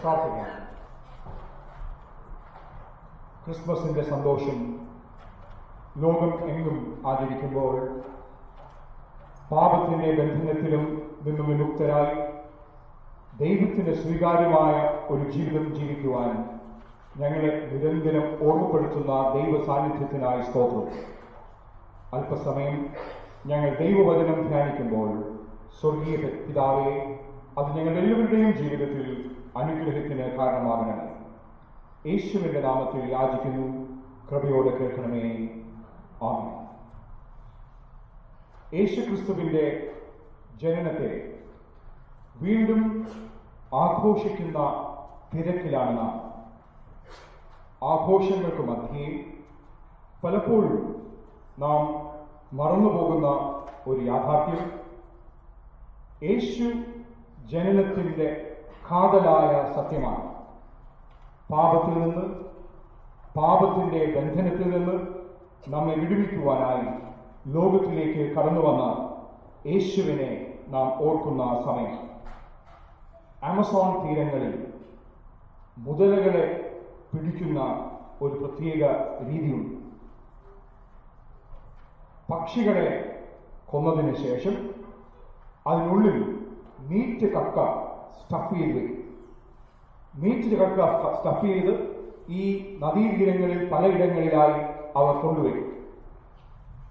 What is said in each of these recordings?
propaganda. ക്രിസ്മസിൻ്റെ സന്തോഷം ലോകം എങ്ങും ആചരിക്കുമ്പോൾ പാപത്തിൻ്റെ ബന്ധനത്തിലും നിന്നും വിമുക്തരായി ദൈവത്തിൻ്റെ സ്വീകാര്യമായ ഒരു ജീവിതം ജീവിക്കുവാൻ ഞങ്ങളെ നിരന്തരം ഓർമ്മപ്പെടുത്തുന്ന ദൈവ സാന്നിധ്യത്തിനായി സ്തോത്രം. അല്പസമയം ഞങ്ങൾ ദൈവവചനം ധ്യാനിക്കുമ്പോൾ സ്വർഗീയ പിതാവേ, അത് ഞങ്ങളുടെ എല്ലാവരുടെയും ജീവിതത്തിൽ അനുഗ്രഹത്തിന് കാരണമാകണം. യേശുവിന്റെ നാമത്തിൽ യാചിക്കുന്നു, കൃപയോടെ കേൾക്കണമേ. ആമേൻ. യേശുക്രിസ്തുവിന്റെ ജനനത്തെ വീണ്ടും ആഘോഷിക്കുന്ന തിരക്കിലാണ് നാം. ആഘോഷങ്ങൾക്ക് മധ്യേ പലപ്പോഴും നാം മറന്നുപോകുന്ന ഒരു യാഥാർത്ഥ്യം, യേശു ജനനത്തിന്റെ കാതലായ സത്യമാണ്. പാപത്തിൽ നിന്ന്, പാപത്തിന്റെ ബന്ധനത്തിൽ നിന്ന് നമ്മെ വിടുവിക്കുവാനായി ലോകത്തിലേക്ക് കടന്നുവന്ന യേശുവിനെ നാം ഓർക്കുന്ന സമയം. ആമസോൺ തീരങ്ങളിൽ മുതലകളെ പിടിക്കുന്ന ഒരു പ്രത്യേക രീതിയുണ്ട്. പക്ഷികളെ കൊന്നതിന് ശേഷം അതിനുള്ളിൽ മീറ്റ് കക്ക സ്റ്റഫ് ചെയ്ത് ഈ നദീതീരങ്ങളിൽ പലയിടങ്ങളിലായി അവർ കൊണ്ടുവരും.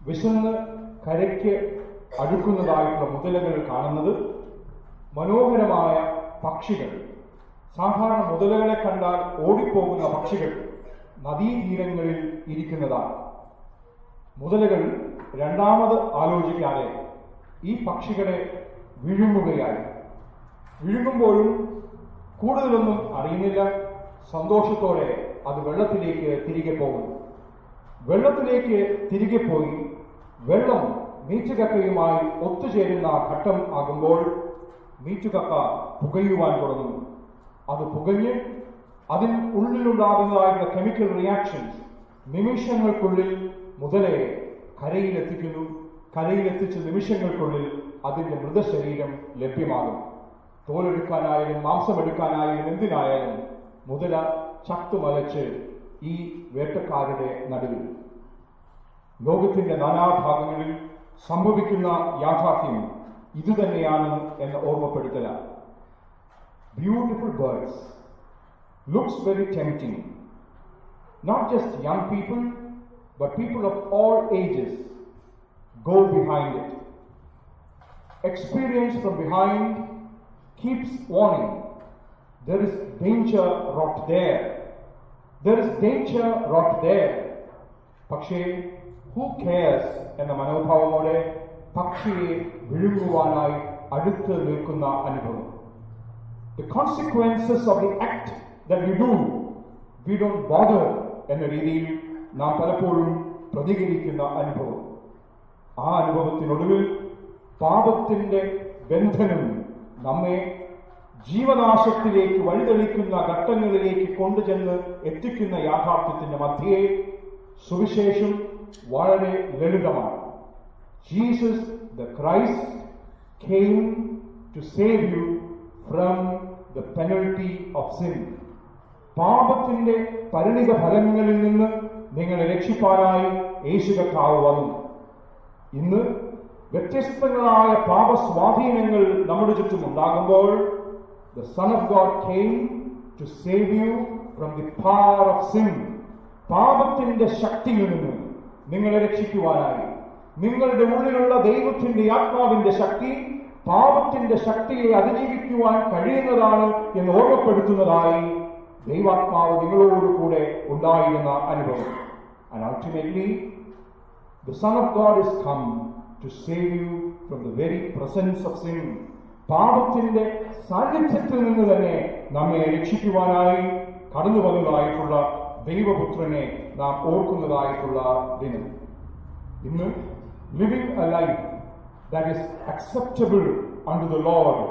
വിശന്ന് കരയ്ക്ക് അടുക്കുന്നതായിട്ടുള്ള മുതലകൾ കാണുന്നത് മനോഹരമായ പക്ഷികൾ, സാധാരണ മുതലകളെ കണ്ടാൽ ഓടിപ്പോകുന്ന പക്ഷികൾ നദീതീരങ്ങളിൽ ഇരിക്കുന്നതാണ്. മുതലകൾ രണ്ടാമത് ആലോചിക്കാതെ ഈ പക്ഷികളെ വിഴുങ്ങുകയായി. വിഴുങ്ങുമ്പോഴും കൂടുതലൊന്നും അറിയുന്നില്ല, സന്തോഷത്തോടെ അത് വെള്ളത്തിലേക്ക് തിരികെ പോകുന്നു. വെള്ളത്തിലേക്ക് തിരികെ പോയി വെള്ളം മീറ്റുകക്കയുമായി ഒത്തുചേരുന്ന ഘട്ടം ആകുമ്പോൾ മീറ്റുകക്ക പുകയുവാൻ തുടങ്ങുന്നു. അത് പുകഞ്ഞ് അതിൽ ഉള്ളിലുണ്ടാകുന്നതായുള്ള കെമിക്കൽ റിയാക്ഷൻസ് നിമിഷങ്ങൾക്കുള്ളിൽ മുതലയെ കരയിലെത്തിക്കുന്നു. കരയിലെത്തിച്ച നിമിഷങ്ങൾക്കുള്ളിൽ അതിന്റെ മൃതശരീരം ലഭ്യമാകും. തോലെടുക്കാനായാലും മാംസമെടുക്കാനായാലും എന്തിനായാലും മുതല ചത്തുമലച്ച് ഈ വേട്ടക്കാരുടെ നടുവിൽ. ലോകത്തിന്റെ നാനാഭാഗങ്ങളിൽ സംഭവിക്കുന്ന യാഥാർത്ഥ്യം ഇതുതന്നെയാണ് എന്ന് ഓർമ്മപ്പെടുത്തല. Beautiful birds looks very tempting. Not just young people but people of all ages go behind it. Experience from behind keeps warning, there is danger wrought there, പക്ഷേ who cares എന്ന മനോഭാവമോടെ പക്ഷിയെ വിഴുങ്ങുവാനായി അടുത്ത് നിൽക്കുന്ന അനുഭവം. The consequences of the act that we do, we don't bother എന്ന രീതിയിൽ നാം പലപ്പോഴും പ്രതികരിക്കുന്ന അനുഭവം. ആ അനുഭവത്തിനൊടുവിൽ പാപത്തിന്റെ ബന്ധനം നമ്മെ ജീവനാശത്തിലേക്ക് വഴിതെളിക്കുന്ന ഘട്ടങ്ങളിലേക്ക് കൊണ്ടുചെന്ന് എത്തിക്കുന്ന യാഥാർത്ഥ്യത്തിന്റെ മധ്യേ സുവിശേഷം വളരെ ലളിതമാണ്. Jesus the Christ came to save you from the penalty of sin. പാപത്തിന്റെ പരിണിത ഫലങ്ങളിൽ നിന്ന് നിങ്ങളെ രക്ഷിപ്പാനായി യേശു കർത്താവ് വന്നു. ഇന്ന് വ്യത്യസ്തങ്ങളായ പാപസ്വാധീനങ്ങൾ നമ്മുടെ ചുറ്റും ഉണ്ടാകുമ്പോൾ the Son of God came to save you from the power of sin. പാപത്തിന്റെ ശക്തിയിൽ നിന്ന് നിങ്ങളെ രക്ഷിക്കുവാനായി നിങ്ങളുടെ ഉള്ളിലുള്ള ദൈവത്തിന്റെ ആത്മാവിന്റെ ശക്തി പാപത്തിന്റെ ശക്തിയെ അതിജീവിക്കുവാൻ കഴിയുന്നതാണ് എന്ന് ഓർമ്മപ്പെടുത്തുന്നതായി ദൈവാത്മാവ് നിങ്ങളോടുകൂടെ ഉണ്ടായിരുന്ന അനുഭവം. And ultimately the Son of God has come to save you from the very presence of sin. പാപത്തിന്റെ സാന്നിധ്യത്തിൽ നിന്ന് തന്നെ നമ്മെ രക്ഷിക്കുവാനായി കടന്നു വന്നതായിട്ടുള്ള ദൈവപുത്രനെ നാം ഓർക്കുന്നതായിട്ടുള്ള ദിനം ഇന്ന്. Living a life that is acceptable under the lord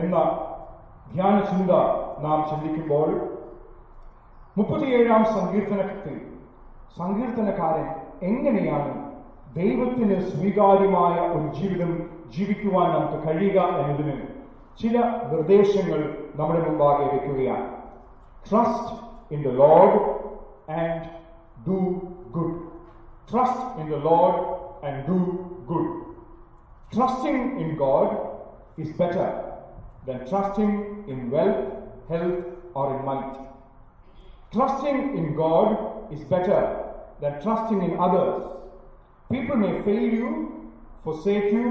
എന്ന ധ്യാനചിന്ത നാം ചിന്തിക്കുമ്പോൾ 37-ാം സങ്കീർത്തനത്തിൽ സങ്കീർത്തനക്കാരൻ എങ്ങനെയാണ് ദൈവത്തിന് സ്വീകാര്യമായ ഒരു ജീവിതം ജീവിക്കുവാൻ നമുക്ക് കഴിയുക എന്നതിന് ചില നിർദ്ദേശങ്ങൾ നമ്മുടെ മുമ്പാകെ വയ്ക്കുകയാണ്. Trust in the Lord and do good. Trust in the Lord and do good. Trusting in God is better than trusting in wealth, health, or in might. Trusting in God is better than trusting in others. People may fail you, forsake you,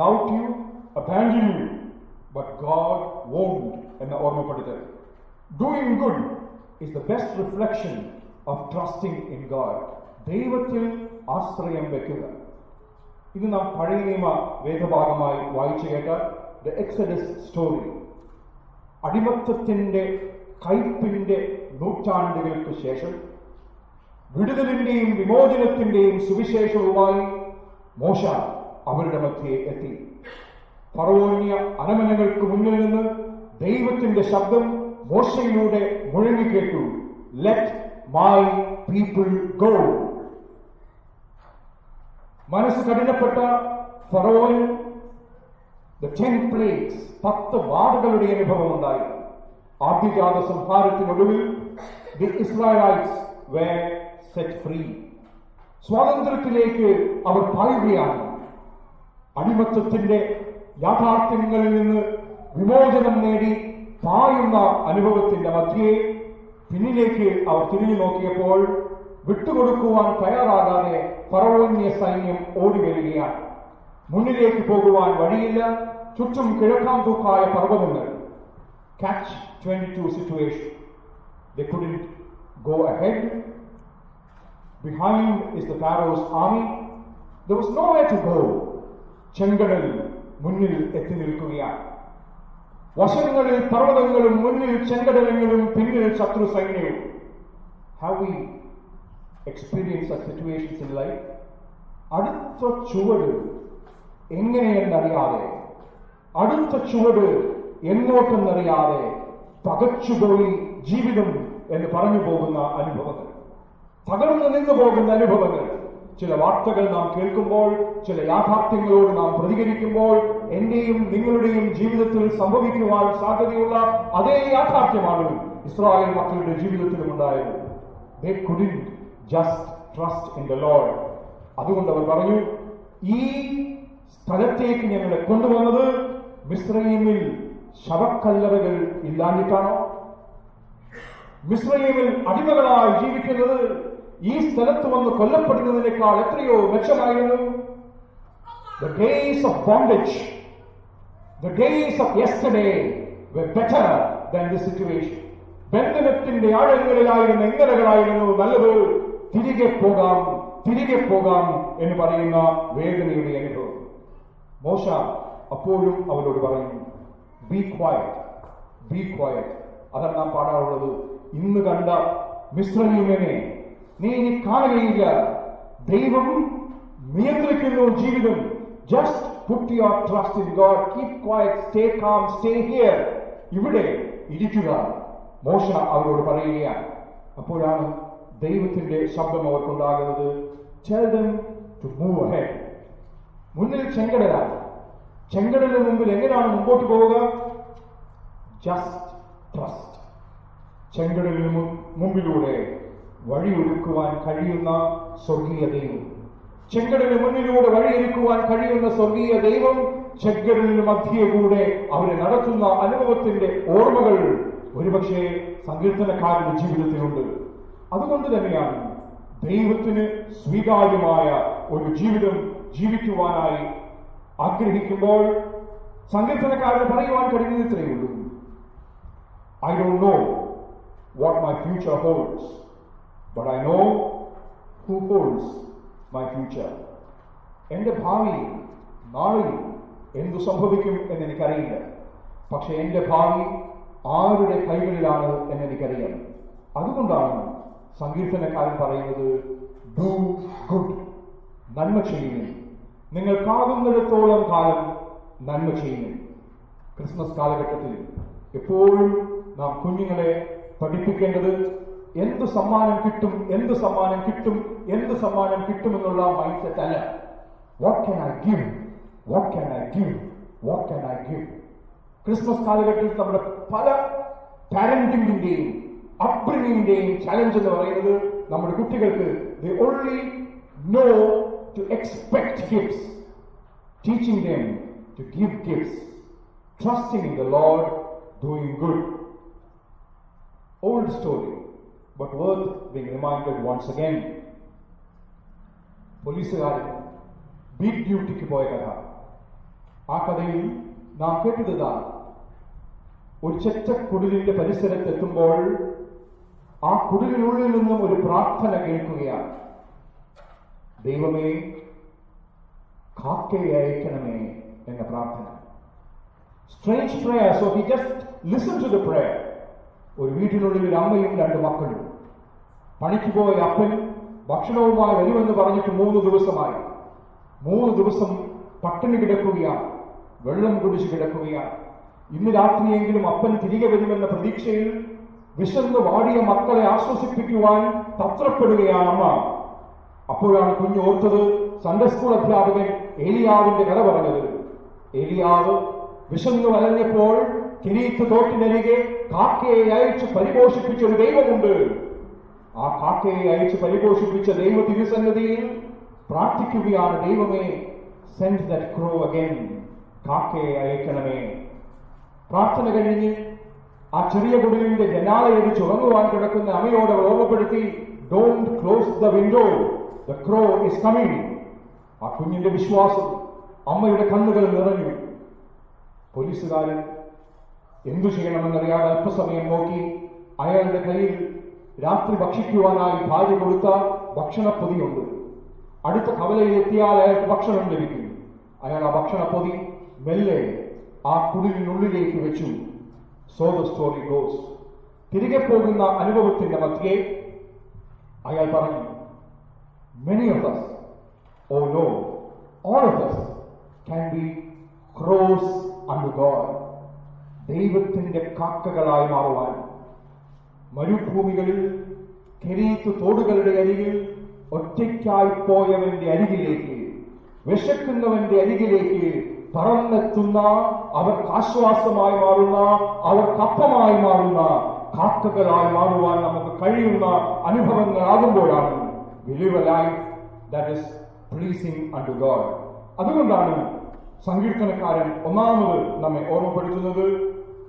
doubt you, abandon you, but God won't. എന്ന ഓർമ്മപ്പെടുത്തൽ. Doing good is the best reflection of trusting in God. ദൈവത്തിൽ ആശ്രയം വെക്കുക. ഇത് നാം പഴയ നിയമ വേദഭാഗമായി വായിച്ചു കേട്ട ദ എക്സഡസ് സ്റ്റോറി, അടിമത്തത്തിൻ്റെ കയ്പിൻ്റെ നൂറ്റാണ്ടുകൾക്ക് ശേഷം വിടുതലിൻ്റെയും വിമോചനത്തിൻ്റെയും സുവിശേഷവുമായി മോശ അവരുടെ മധ്യയെ എത്തി. ഫറവോനിയ അരമനകൾക്ക് മുന്നിൽ നിന്ന് ദൈവത്തിന്റെ ശബ്ദം മോശയിലൂടെ മുഴങ്ങിക്കേട്ടു. Let my people go. മനസ്സ് കഠിനപ്പെട്ട ഫറവോൻ 10 plagues, 10 വാളുകളുടെ അനുഭവം ഉണ്ടായി. ആദ്യജാത സംഹാരത്തിനൊടുവിൽ the Israelites were set free. സ്വാതന്ത്ര്യത്തിലേക്ക് അവർ പായുകയാണ്. അടിമത്തത്തിന്റെ യാഥാർത്ഥ്യങ്ങളിൽ നിന്ന് വിമോചനം നേടി പായുന്ന അനുഭവത്തിന്റെ മധ്യേ പിന്നിലേക്ക് അവർ തിരിഞ്ഞു നോക്കിയപ്പോൾ വിട്ടുകൊടുക്കുവാൻ തയ്യാറാകാതെ ഫറവോന്യ സൈന്യം ഓടിവരികയാണ്. മുന്നിലേക്ക് പോകുവാൻ വഴിയില്ല. ചുറ്റും കിഴക്കാൻ തൂക്കായ പർവ്വതങ്ങൾ. Catch-22 situation. They couldn't go ahead. Behind is the Pharaoh's army. There was nowhere to go. ചെങ്കടൽ മുന്നിൽ എത്തി നിൽക്കുകയാണ്. വശങ്ങളിൽ പർവ്വതങ്ങളും മുന്നിൽ ചെങ്കടലങ്ങളും പിന്നിൽ ശത്രു സൈന്യവും. Have we experienced such situations in life? അടുത്ത ചുവട് എങ്ങനെയെന്നറിയാതെ, അടുത്ത ചുവട് എന്നോട്ടെന്നറിയാതെ പകച്ചുപോയി ജീവിതം എന്ന് പറഞ്ഞു പോകുന്ന അനുഭവങ്ങൾ, തകർന്നു നിന്നു പോകുന്ന അനുഭവങ്ങൾ. ചില വാർത്തകൾ നാം കേൾക്കുമ്പോൾ, ചില യാഥാർത്ഥ്യങ്ങളോട് നാം പ്രതികരിക്കുമ്പോൾ എന്റെയും നിങ്ങളുടെയും ജീവിതത്തിൽ സംഭവിക്കുവാൻ സാധ്യതയുള്ള അതേ യാഥാർത്ഥ്യമാണ് ഇസ്രായേൽ മക്കളുടെ ജീവിതത്തിലും ഉണ്ടായത്. They couldn't just trust in the Lord. അതുകൊണ്ട് അവർ പറഞ്ഞു, ഈ സ്ഥലത്തേക്ക് ഞങ്ങളെ കൊണ്ടുവന്നത് മിസ്രയീമിൽ ശവക്കല്ലറകൾ ഇല്ലാഞ്ഞിട്ടാണോ? മിസ്രയീമിൽ അടിമകളായി ജീവിക്കുന്നത് ഈ സ്ഥലത്ത് വന്ന് കൊല്ലപ്പെടുന്നതിനേക്കാൾ എത്രയോ മെച്ചമായിരുന്നു. The days of bondage, the days of yesterday were better than this situation. ബന്ധനത്തിന്റെ ആഴങ്ങളിലായിരുന്ന ഇന്നലകളായിരുന്നു നല്ലത്. തിരികെ പോകാം എന്ന് പറയുന്ന വേദനയുടെ അനുഭവം. മോശ അപ്പോഴും അവരോട് പറയുന്നു, ബി ക്വയറ്റ്, ബി ക്വയറ്റ്. അതാണ് നാം പാടാറുള്ളത്. ഇന്ന് കണ്ട മിശ്രമീമനെ നീ ഇനി കാണുകയില്ല. ദൈവം നിയന്ത്രിക്കുന്നു ജീവിതം. Just put your trust in God. Keep quiet, stay calm, stay here. ഇവിടെ ഇരിക്കുക. മോശ അവരോട് പറയുകയാണ്. അപ്പോഴാണ് ദൈവത്തിന്റെ ശബ്ദം അവർക്കുണ്ടാകുന്നത്. Tell them to move ahead. മുന്നിൽ ചെങ്കടലാണ്. ചെങ്കടലിന് മുമ്പിൽ എങ്ങനെയാണ് മുമ്പോട്ട് പോവുക? Just trust. ചെങ്കടലിന് മുമ്പിലൂടെ വഴിയൊരുക്കുവാൻ കഴിയുന്ന സ്വർഗീയ ദൈവം, ചെങ്കടലിന് മുന്നിലൂടെ വഴിയൊരുക്കുവാൻ കഴിയുന്ന സ്വർഗീയ ദൈവം ചെങ്കടലിന് മധ്യേ കൂടെ അവരെ നടത്തുന്ന അനുഭവത്തിന്റെ ഓർമ്മകൾ ഒരുപക്ഷെ സങ്കീർത്തനക്കാരുടെ ജീവിതത്തിലുണ്ട്. അതുകൊണ്ട് തന്നെയാണ് ദൈവത്തിന് സ്വീകാര്യമായ ഒരു ജീവിതം ജീവിക്കുവാനായി ആഗ്രഹിക്കുമ്പോൾ സങ്കീർത്തനക്കാരന് പറയുവാൻ കഴിയുന്നത് ഇത്രയേ ഉള്ളൂ. I don't know what my future holds, but I know who holds my future. എന്റെ ഭാവി, നാളെ എന്തു സംഭവിക്കും എന്നെനിക്കറിയില്ല. പക്ഷെ എന്റെ ഭാവി ആരുടെ കൈകളിലാണ് എന്നെനിക്കറിയാം. അതുകൊണ്ടാണ് സങ്കീർത്തനക്കാരൻ പറയുന്നത്, ഡു ഗുഡ്, നന്മ ചെയ്യുന്നു. നിങ്ങൾക്കാകുന്നിടത്തോളം കാലം നന്മ ചെയ്യുന്നു. ക്രിസ്മസ് കാലഘട്ടത്തിൽ എപ്പോഴും നാം കുഞ്ഞുങ്ങളെ പഠിപ്പിക്കേണ്ടത് എന്ത് സമ്മാനം കിട്ടും എന്നുള്ള മൈൻഡ് സെറ്റ് അല്ല. What can I give, Christmas കാലഘട്ടത്തിൽ നമ്മുടെ പല പാരന്റിംഗിന്റെയും അപ്ബ്രിംഗിന്റെയും ചാലഞ്ച് എന്ന് പറയുന്നത് നമ്മുടെ കുട്ടികൾക്ക് they only know to expect gifts, teaching them to give gifts, trusting in the Lord, doing good. Old story, but worth being reminded once again. പോലീസുകാരൻ beat ഡ്യൂട്ടിക്ക് പോയ കഥ. ആ കഥയിൽ നാം കേട്ടതാണ്, ഒരു ചെറ്റക്കുടലിന്റെ പരിസരത്തെത്തുമ്പോൾ ആ കുടലിനുള്ളിൽ നിന്നും ഒരു പ്രാർത്ഥന കേൾക്കുകയാണ്, ദൈവമേ കാക്കയയക്കണമേ എന്ന പ്രാർത്ഥന. Strange prayer, so he just listen to the prayer. ഒരു വീട്ടിനുള്ളിൽ ഒരു അമ്മയും രണ്ട് മക്കളും. പണിക്ക് പോയ അപ്പൻ ഭക്ഷണവുമായി വരുമെന്ന് പറഞ്ഞിട്ട് 3 ദിവസമായി. 3 ദിവസം പട്ടിണി കിടക്കുകയാണ്, വെള്ളം കുടിച്ചു കിടക്കുകയാണ്. ഇന്ന് രാത്രിയെങ്കിലും അപ്പൻ തിരികെ വരുമെന്ന പ്രതീക്ഷയിൽ വിശന്ന് വാടിയ മക്കളെ ആശ്വസിപ്പിക്കുവാൻ തത്രപ്പെടുകയാണ് അമ്മ. അപ്പോഴാണ് കുഞ്ഞ് ഓർത്തത്, സൺഡേ സ്കൂൾ അധ്യാപകൻ ഏലിയാവിന്റെ കഥ പറഞ്ഞത്. ഏലിയാവ് വിശന്ന് വലഞ്ഞപ്പോൾ കിരീത്ത് തോട്ടിനരികെ കാക്കയെ അയച്ച് പരിപോഷിപ്പിച്ച ഒരു ദൈവമുണ്ട്. ആ കാക്കയെ അയച്ച് പരിപോഷിപ്പിച്ച ദൈവ തിരുസന്നിധിയിൽ പ്രാർത്ഥിക്കുകയാണ്, ദൈവമേ send that crow again, കാക്കയെ അയക്കണമേ. പ്രാർത്ഥന കഴിഞ്ഞ് ആ ചെറിയ കുടിലിന്റെ ജനാലയടിച്ച് ഉറങ്ങുവാൻ കിടക്കുന്ന അമ്മയോട് ഓർമ്മപ്പെടുത്തി, don't close the window, the crow is coming. ആ കുഞ്ഞിന്റെ വിശ്വാസം അമ്മയുടെ കണ്ണുകൾ നിറഞ്ഞു. പോലീസുകാരൻ എന്തു ചെയ്യണമെന്നറിയാതെ അല്പസമയം നോക്കി. അയാളുടെ കയ്യിൽ രാത്രി ഭക്ഷിക്കുവാനായി ഭാര്യ കൊടുത്ത ഭക്ഷണപ്പൊതിയുണ്ട്. അടുത്ത കവലയിലെത്തിയാൽ അയാൾക്ക് ഭക്ഷണം ലഭിക്കും. അയാൾ ആ ഭക്ഷണപ്പൊതി മെല്ലെ ആ കുടിലിനുള്ളിലേക്ക് വെച്ചു. So the story goes. തിരികെ പോകുന്ന അനുഭവത്തിന്റെ മധ്യേ അയാൾ പറഞ്ഞു, many of us, oh no, all of us can be crows unto God. ദൈവത്തിന്റെ കാക്കകളായി മാറുവാൻ. മരുഭൂമികളിൽ കിരീത്ത് തോടുകളുടെ അരികിൽ ഒറ്റയ്ക്കായി പോയവന്റെ അരികിലേക്ക്, വിശക്കുന്നവന്റെ അരികിലേക്ക് പറന്നെത്തുന്ന, അവർക്ക് ആശ്വാസമായി മാറുന്ന, അവർക്കപ്പമായി മാറുന്ന കാക്കകളായി മാറുവാൻ നമുക്ക് കഴിയുന്ന അനുഭവങ്ങളാകുമ്പോഴാണ് വിലീവ് a life that is pleasing unto God. അതുകൊണ്ടാണ് സങ്കീർത്തനക്കാരൻ ഒന്നാമത് നമ്മെ ഓർമ്മപ്പെടുത്തുന്നത്,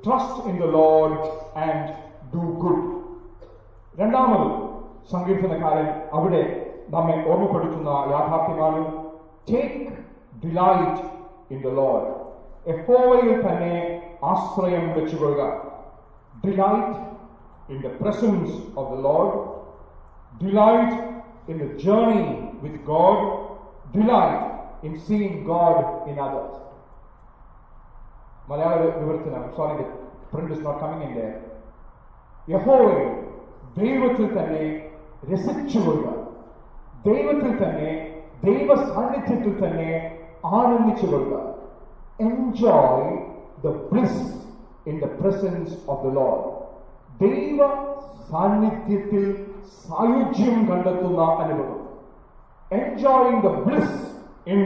trust in the Lord and do good. രണ്ടാമത് സങ്കീർത്തനക്കാരൻ അവിടെ നമ്മെ ഓർമ്മപ്പെടുത്തുന്ന യാഥാർത്ഥ്യമാണ് take delight in the Lord. എപ്പോഴയിൽ തന്നെ ആശ്രയം വെച്ചുകൊള്ളുക. Delight in the presence of the Lord, delight in the journey with God, delight in seeing God in others. Malayalam vivarthanam, I'm sorry, the print is not coming in there. Yahweh, ദൈവത്തിൽ തന്നെ രസിച്ചുകൊള്ളുക, ദൈവത്തിൽ തന്നെ, ദൈവ സാന്നിധ്യത്തിൽ തന്നെ ആനന്ദിച്ചുകൊള്ളുക. Enjoy the bliss in the presence of the Lord. ദൈവ സാന്നിധ്യത്തിൽ സായുജ്യം കണ്ടെത്തുന്ന അനുഭവം. Enjoying the bliss in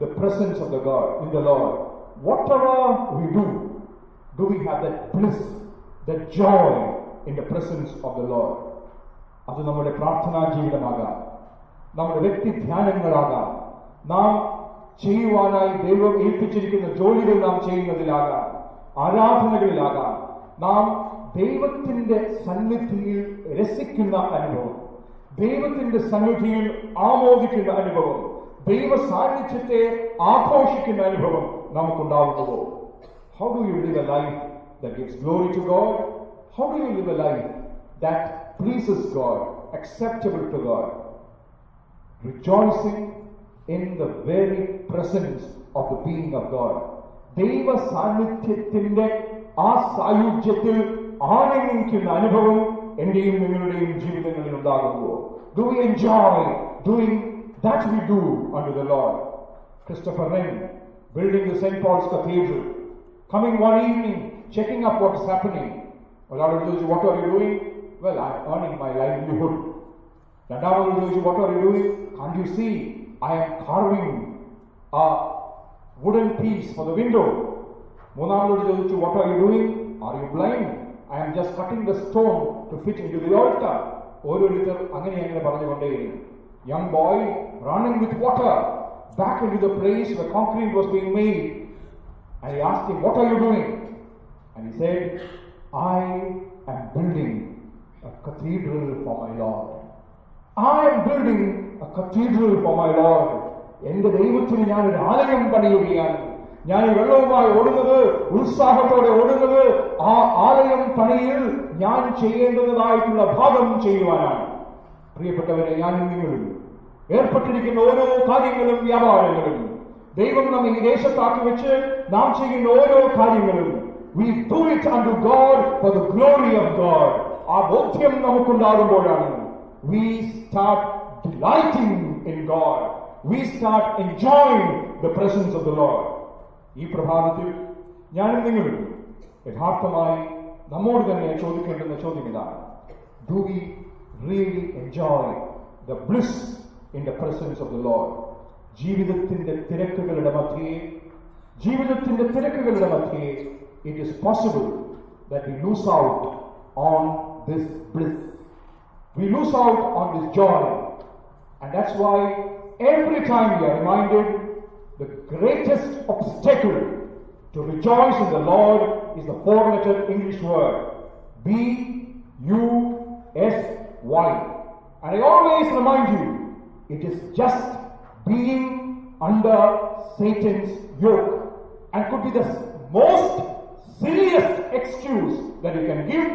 the presence of the God, in the Lord. Whatever we do, do we have that bliss, that joy in the presence of the Lord? Adu nammude prarthana jeevitamaga, nammude vyakti dhyanangalaga, naam cheyyuvanayi devam elpichirikkunna joliyil naam cheyyunnathilaga, aaradhanakalilaga, naam devathinte sannidhiyil rasikkunna anubavam, devathinte sannidhiyil aamodikkunna anubavam, ദൈവ സാന്നിധ്യത്തെ ആഘോഷിക്കുന്ന അനുഭവം നമുക്കുണ്ടാവുന്നുവോ? How do you live a life that gives glory to God? How do you live a life that pleases God, acceptable to God? Rejoicing in the very presence of the being of God. ദൈവ സാന്നിധ്യത്തിന്റെ ആ സായുജ്യത്തിൽ ആനന്ദിക്കുന്ന അനുഭവം എന്റെയും നിങ്ങളുടെയും ജീവിതങ്ങളിൽ ഉണ്ടാകുന്നുവോ? Do we enjoy doing that we do unto the Lord? Christopher Wren, building the St. Paul's Cathedral, coming one evening, checking up what is happening. Well, I will tell you, what are you doing? Well, I am earning my livelihood. And I will tell you, what are you doing? Can't you see? I am carving a wooden piece for the window. Monologue is also, what are you doing? Are you blind? I am just cutting the stone to fit into the altar. Young boy running with water back into the place where concrete was being made. And he asked him, what are you doing? And he said, I am building a cathedral for my Lord. I am building a cathedral for my Lord. We do it unto God for the glory of God. We start delighting in God. We start enjoying the presence of the Lord. This Prabhavathil, Jnanam Ningavidu, Yatharthamai, Namodhanya Chodhikendana Chodhikidana. Do we really enjoy the bliss in the presence of the Lord? Jeevidathinte Tirakkugalada Mathiye, it is possible that we lose out on this bliss. We lose out on this joy. And that's why every time we are reminded, the greatest obstacle to rejoice in the Lord is the four-letter English word, B-U-S-Y. And I always remind you, it is just being under Satan's yoke, and could be the most silliest excuse that you can give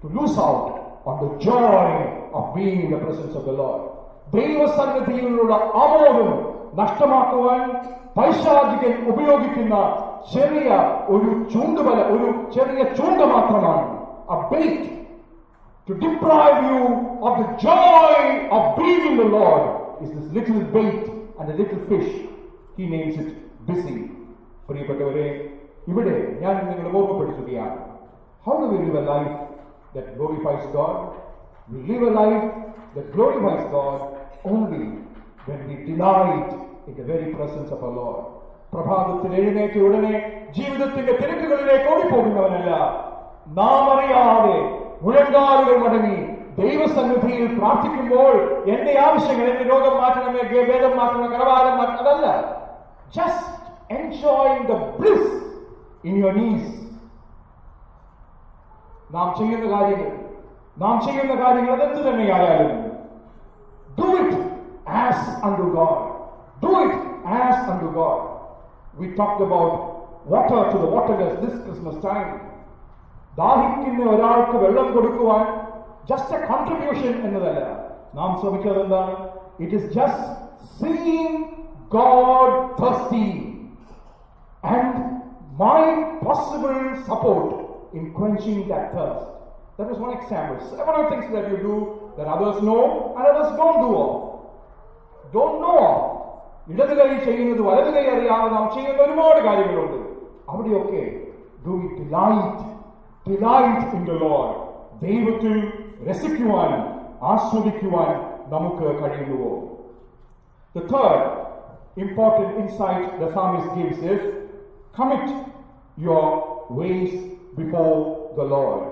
to lose out on the joy of being in the presence of the Lord. A bait to deprive you of the joy of being in the Lord is this little bait and a little fish. He names it busy. How do we live a life that glorifies God? We live a life that glorifies God only when we delight in the very presence of our Lord. Just enjoying the bliss in your knees. Do it as unto God. Do it as unto God. We talked about water to the waterless this Christmas time. Just a contribution in the letter. It is just seeing God thirsty and my possible support in quenching that thirst. That was one example. Several things that you do that others know and others don't do of. Don't know of. Okay. Do we delight in the Lord? Devathil resikuvan, asudikuvan, namukka kadiyuvo. The third important insight the psalmist gives is commit your ways before the Lord.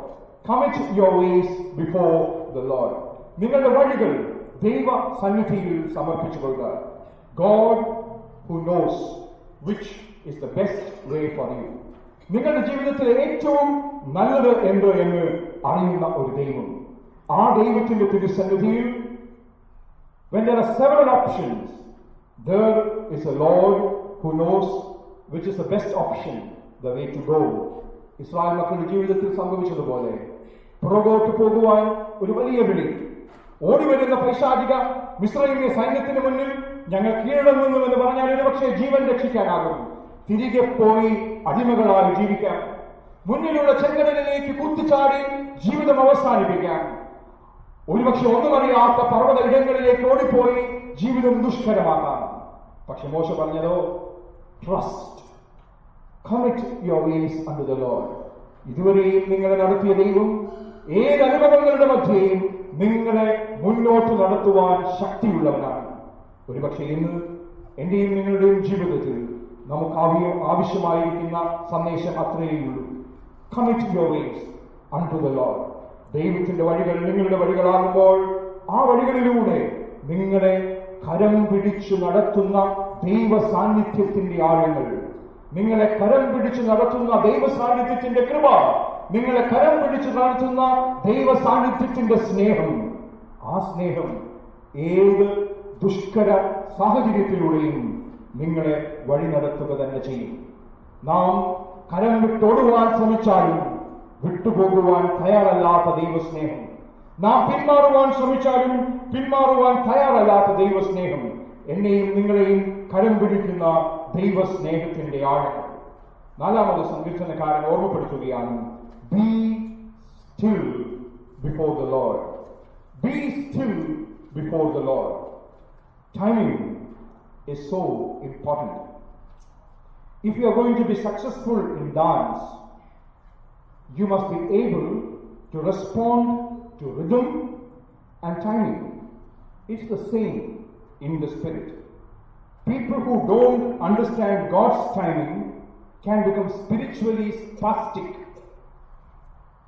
Commit your ways before the Lord. Deva Sannidhiyil Samarpichukolga. God who knows which is the best way for you. When there are several options, there is a Lord who knows which is the best option, the way to go. Trust. Commit your ways unto the Lord. Commit your ways unto the Lord. David in the Vadigal, Ningle Vadigalan Ball, our Vadigalune, Mingale, Karam Pidichu Naratuna, Deva Sandith in the Arangal, Mingale Karam Pidichu Naratuna, Deva Sandith in the Kriba, Mingale Karam Pidichu Naratuna, Deva Sandith in the Sneham, Ask Neham, Ed Dushkara Sahajitilurin, Mingale Vadinaratuka Naji. Now, Karam Victoruan Samicharim, Victor Boguan, Tayara Lata Devas Neham. Now Pinmaruan Samicharim, Pinmaruan Tayara Lata Devas Neham. Any Ningarin, Karam Viditina, Devas Neham in the Ark. Nalamada Sangitanakaran Orupatuvian. Be still before the Lord. Be still before the Lord. Timing is so important. If you are going to be successful in dance, you must be able to respond to rhythm and timing. It's the same in the spirit. People who don't understand God's timing can become spiritually spastic.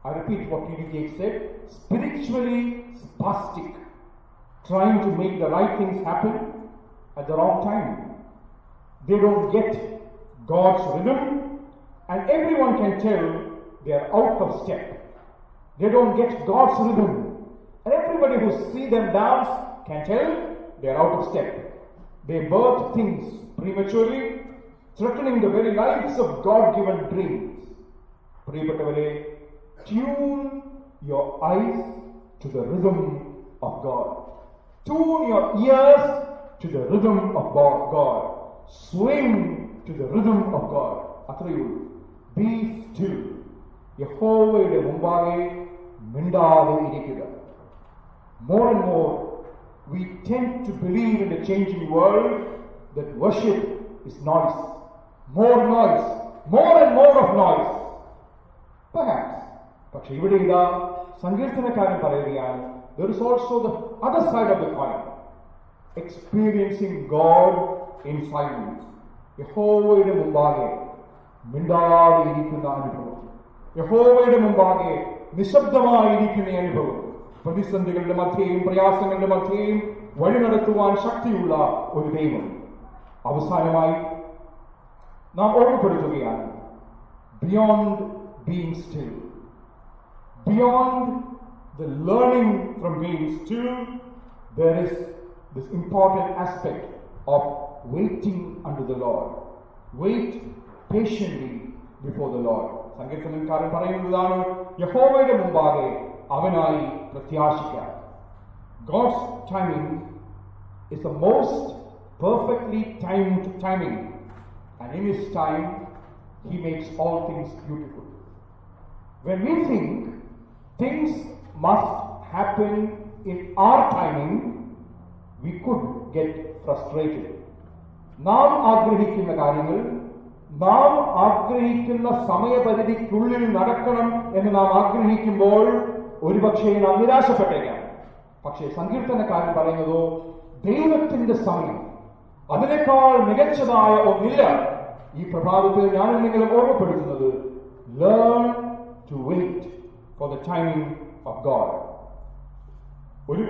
I repeat what TDK said, spiritually spastic, trying to make the right things happen at the wrong time. They don't get God's rhythm, and everyone can tell they are out of step. They don't get God's rhythm, and everybody who see them dance can tell they are out of step. They birth things prematurely, threatening the very lives of God-given dreams. Tune your eyes to the rhythm of God. Tune your ears to the rhythm of God. Swing to the rhythm of God. Athrayul. Be still. Yehovayude mumbage mindade irikkuka. More and more, we tend to believe in the changing world that worship is noise. More noise. More and more of noise. Perhaps. Pakshe ivideyida sankirtanakaranu parayukayan, there is also the other side of the coin. Experiencing God in silence. യഹോവയുടെ മുമ്പാകെ മിണ്ടാതിരിക്കുന്ന അനുഭവം, യഹോവയുടെ മുമ്പാകെ നിശബ്ദമായിരിക്കുന്ന അനുഭവം, പ്രതിസന്ധികളുടെ മധ്യയും പ്രയാസങ്ങളുടെ മധ്യയും വഴി നടത്തുവാൻ ശക്തിയുള്ള ഒരു ദൈവം. അവസാനമായി നാം ഓർമ്മപ്പെടുത്തുകയാണ്, beyond being still, beyond the learning from being still, there is this important aspect of waiting unto the Lord. Wait patiently before the Lord. Sankirtanankaran parayunnathu യഹോവയുടെ മുമ്പാകെ അവനായി പ്രത്യാശിക്കാം. God's timing is the most perfectly timed timing, and in His time He makes all things beautiful. When we think things must happen in our timing, we could get frustrated. നാം ആഗ്രഹിക്കുന്ന കാര്യങ്ങൾ നാം ആഗ്രഹിക്കുന്ന സമയപരിധിക്കുള്ളിൽ നടക്കണം എന്ന് നാം ആഗ്രഹിക്കുമ്പോൾ ഒരുപക്ഷേ നാം നിരാശപ്പെട്ടേക്കാം. പക്ഷേ സങ്കീർത്തനക്കാരൻ പറയുന്നതോ ദൈവത്തിന്റെ സമയം അതിനേക്കാൾ മികച്ചതായ ഒന്നില്ല. ഈ പ്രഭാതത്തിൽ ഞാൻ നിങ്ങളെ ഓർമ്മപ്പെടുത്തുന്നത് learn to wait for the timing of God. ഒരു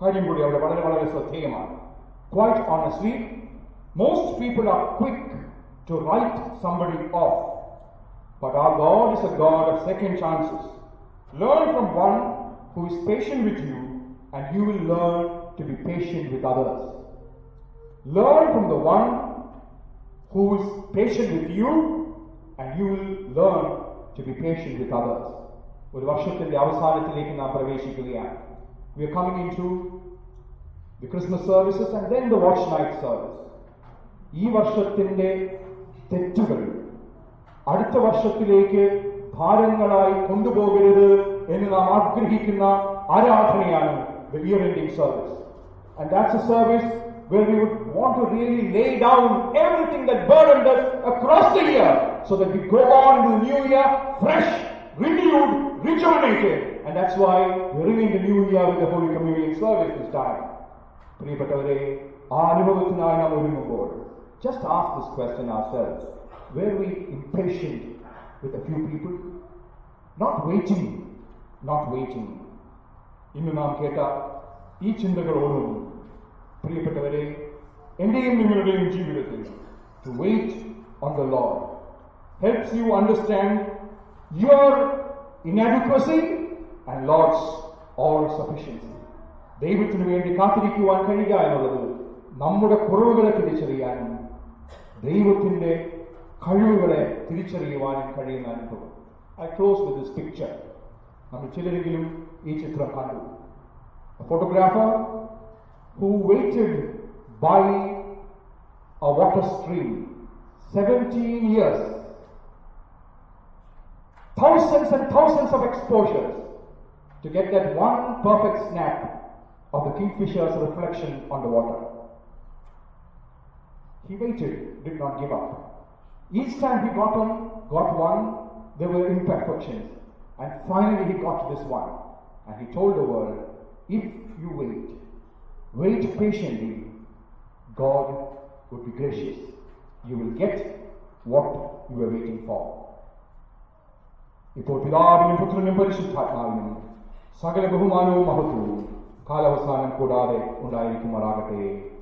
കാര്യം കൂടി അവിടെ വളരെ വളരെ ശ്രദ്ധേയമാണ്. Quite honestly, most people are quick to write somebody off, but our God is a God of second chances. Learn from one who is patient with you, and you will learn to be patient with others. Learn from the one who is patient with you, and you will learn to be patient with others. We are coming into the Christmas services and then the watch night service. ഈ വർഷത്തിന്റെ തെറ്റുകൾ അടുത്ത വർഷത്തിലേക്ക് ഭാരങ്ങളായി കൊണ്ടുപോകരുത് എന്ന് നാം ആഗ്രഹിക്കുന്ന ആരാധനയാണ് the year ending service. And that's a service where we would want to really lay down everything that burdened us across the year so that we go on into the new year fresh, renewed, rejuvenated. And that's why we're ringing the new year with the Holy Communion service this time. പ്രിയപ്പെട്ടവരെ, ആ അനുഭവത്തിനായി നാം ഒരുങ്ങുമ്പോൾ Just ask this question ourselves. Were we impatient with a few people? Not waiting. ഇന്ന് നാം കേട്ട ഈ ചിന്തകളോടും പ്രിയപ്പെട്ടവരെ, എന്റെയും നിങ്ങളുടെയും ജീവിതത്തിൽ to wait on the Lord helps you understand your inadequacy and Lord's all sufficiency. ദൈവത്തിനു വേണ്ടി കാത്തിരിക്കുവാൻ കഴിയുക എന്നുള്ളത് നമ്മുടെ കുറവുകളെ തിരിച്ചറിയാനും ദൈവത്തിന്റെ കഴിവുകളെ തിരിച്ചറിയുവാനും കഴിയുന്ന അനുഭവം. I close with this picture. നമ്മൾ ചിലരെങ്കിലും ഈ ചിത്രം കണ്ടു. A photographer who waited by a water stream 17 years. Thousands and thousands of exposures to get that one perfect snap of the kingfisher's reflection on the water. He waited, did not give up. Each time he got one, there were imperfections. And finally he got this one. And he told the world, if you wait patiently, God would be gracious. You will get what you were waiting for. ഇപ്പോൾ പിതാവിനും പുത്രനും പരിശുദ്ധാത്മാവിനും സകല ബഹുമാനവും മഹത്വവും കാലാവസാനം കൂടാതെ ഉണ്ടായിരിക്കുമാറാകട്ടെ.